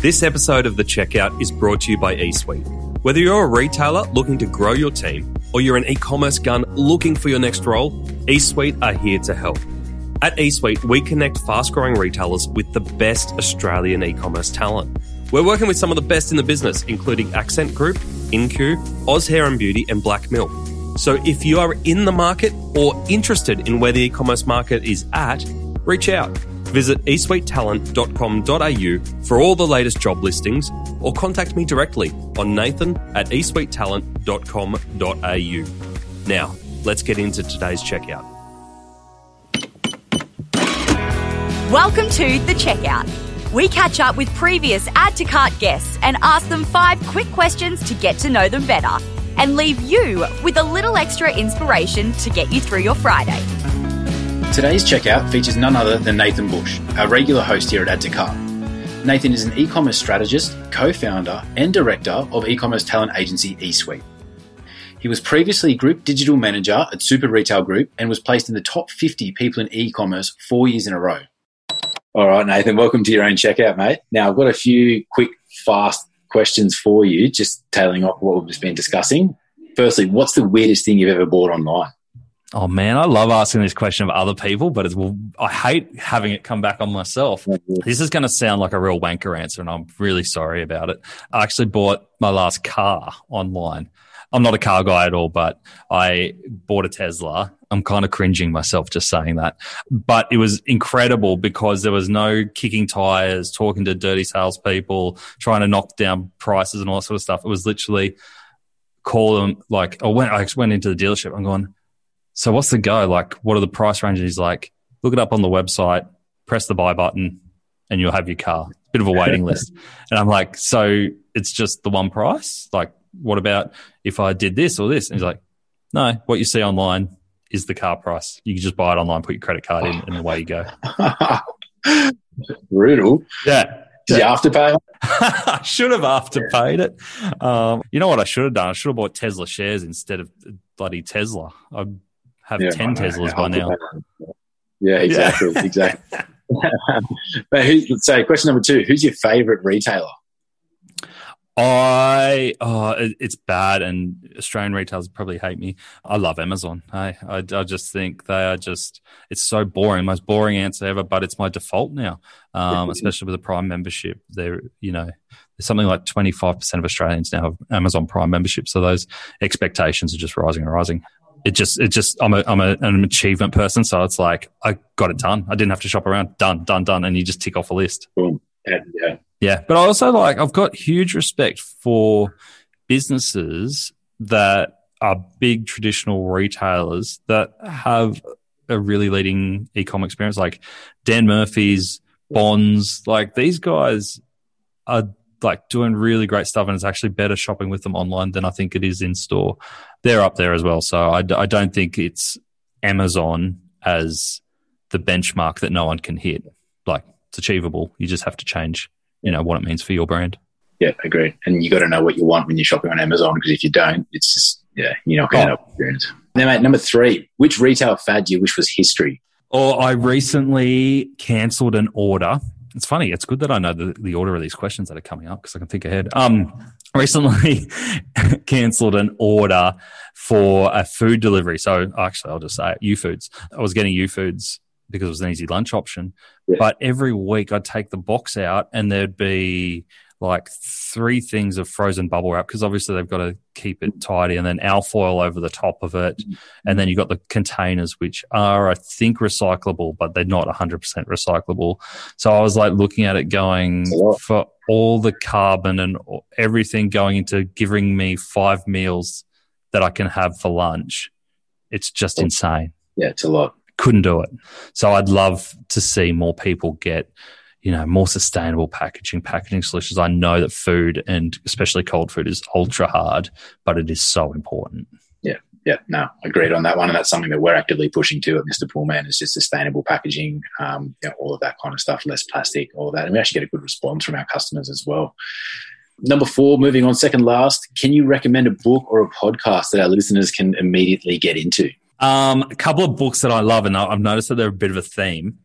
This episode of The Checkout is brought to you by eSuite. Whether you're a retailer looking to grow your team or you're an e-commerce gun looking for your next role, eSuite are here to help. At eSuite, we connect fast-growing retailers with the best Australian e-commerce talent. We're working with some of the best in the business, including Accent Group, InQ, Oz Hair and Beauty, and Black Milk. So if you are in the market or interested in where the e-commerce market is at, reach out. Visit eSuiteTalent.com.au for all the latest job listings or contact me directly on nathan@eSuiteTalent.com.au. Now, let's get into today's checkout. Welcome to The Checkout. We catch up with previous Add to Cart guests and ask them 5 quick questions to get to know them better and leave you with a little extra inspiration to get you through your Friday. Today's checkout features none other than Nathan Bush, our regular host here at Add to Cart. Nathan is an e-commerce strategist, co-founder and director of e-commerce talent agency eSuite. He was previously Group Digital Manager at Super Retail Group and was placed in the top 50 people in e-commerce 4 years in a row. All right, Nathan, welcome to your own checkout, mate. Now, I've got a few quick, fast questions for you, just tailing off what we've just been discussing. Firstly, what's the weirdest thing you've ever bought online? Oh, man, I love asking this question of other people, but I hate having it come back on myself. This is going to sound like a real wanker answer, and I'm really sorry about it. I actually bought my last car online. I'm not a car guy at all, but I bought a Tesla. I'm kind of cringing myself just saying that. But it was incredible because there was no kicking tires, talking to dirty salespeople, trying to knock down prices and all that sort of stuff. It was literally call them, like, I went into the dealership. I'm going, so what's the go? Like, what are the price ranges? He's like, look it up on the website, press the buy button, and you'll have your car. Bit of a waiting list. And I'm like, so it's just the one price? Like, what about if I did this or this? And he's like, no, what you see online is the car price. You can just buy it online, put your credit card in, and away you go. Brutal. Yeah. Did you afterpay it? I should have afterpaid it. You know what I should have done? I should have bought Tesla shares instead of bloody Tesla. I'd have 10 Teslas by now. Yeah, exactly. Yeah. Exactly. So question number 2, who's your favourite retailer? It's bad, and Australian retailers probably hate me. I love Amazon. I just think they are it's so boring, most boring answer ever, but it's my default now, especially with a Prime membership. There's something like 25% of Australians now have Amazon Prime membership, so those expectations are just rising and rising. I'm an achievement person, so it's like, I got it done. I didn't have to shop around. Done, and you just tick off a list. Boom. Yeah, but I also I've got huge respect for businesses that are big traditional retailers that have a really leading e-com experience, like Dan Murphy's, Bonds. Like, these guys are doing really great stuff, and it's actually better shopping with them online than I think it is in store. They're up there as well, so I don't think it's Amazon as the benchmark that no one can hit. Like, it's achievable. You just have to change, what it means for your brand. Yeah, agreed. And you got to know what you want when you're shopping on Amazon, because if you don't, it's just, you're not going to have experience. Now, mate, number 3, which retail fad do you wish was history? Oh, I recently cancelled an order. It's funny. It's good that I know the order of these questions that are coming up because I can think ahead. Recently cancelled an order for a food delivery. So actually, I'll just say it, YouFoods. I was getting YouFoods because it was an easy lunch option. Yeah. But every week I'd take the box out and there'd be 3 things of frozen bubble wrap, because obviously they've got to keep it tidy, and then alfoil over the top of it. Mm-hmm. And then you've got the containers, which are, I think, recyclable, but they're not 100% recyclable. So I was looking at it going, for all the carbon and everything going into giving me 5 meals that I can have for lunch, it's just insane. Yeah, it's a lot. Couldn't do it. So I'd love to see more people get, more sustainable packaging solutions. I know that food, and especially cold food, is ultra hard, but it is so important. Yeah. No, agreed on that one. And that's something that we're actively pushing too at Mr. Poolman, is just sustainable packaging, all of that kind of stuff, less plastic, all of that. And we actually get a good response from our customers as well. Number 4, moving on, second last, can you recommend a book or a podcast that our listeners can immediately get into? A couple of books that I love, and I've noticed that they're a bit of a theme.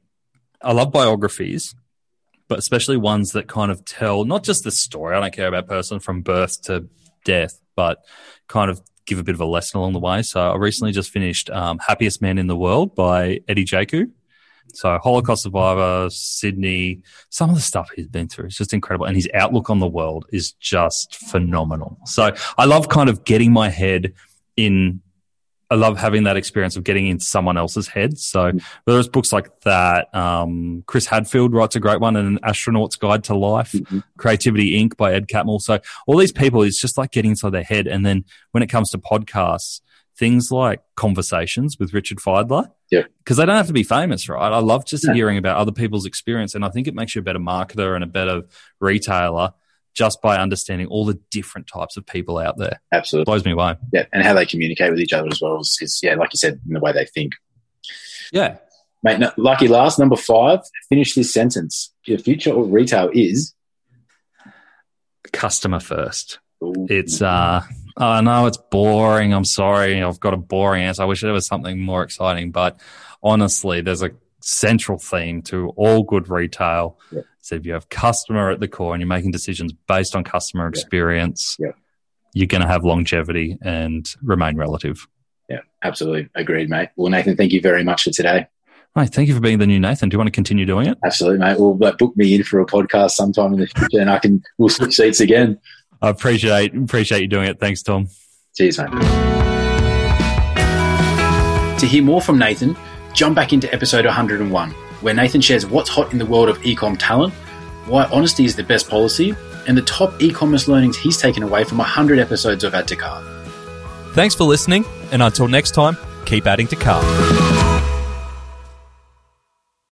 I love biographies, but especially ones that kind of tell not just the story. I don't care about person from birth to death, but kind of give a bit of a lesson along the way. So I recently just finished Happiest Man in the World by Eddie Jaku. So Holocaust survivor, Sydney, some of the stuff he's been through is just incredible. And his outlook on the world is just phenomenal. So I love kind of getting my head in, I love having that experience of getting in someone else's head. So there's books like that. Chris Hadfield writes a great one, and An Astronaut's Guide to Life, Creativity Inc. by Ed Catmull. So all these people, it's just like getting inside their head. And then when it comes to podcasts, things like Conversations with Richard Fidler, because they don't have to be famous, right? I love just hearing about other people's experience, and I think it makes you a better marketer and a better retailer just by understanding all the different types of people out there. Absolutely. It blows me away. Yeah, and how they communicate with each other as well is, like you said, in the way they think. Yeah. Mate, no, lucky last, number 5, finish this sentence. Your future of retail is? Customer first. Ooh. It's... I know it's boring. I'm sorry. I've got a boring answer. I wish there was something more exciting. But honestly, there's a central theme to all good retail. Yeah. So if you have customer at the core and you're making decisions based on customer experience, you're going to have longevity and remain relative. Yeah, absolutely. Agreed, mate. Well, Nathan, thank you very much for today. Mate, thank you for being the new Nathan. Do you want to continue doing it? Absolutely, mate. Well, book me in for a podcast sometime in the future and we'll switch seats again. I appreciate you doing it. Thanks, Tom. Cheers, mate. To hear more from Nathan, jump back into episode 101, where Nathan shares what's hot in the world of e-com talent, why honesty is the best policy, and the top e-commerce learnings he's taken away from 100 episodes of Add to Cart. Thanks for listening, and until next time, keep adding to cart.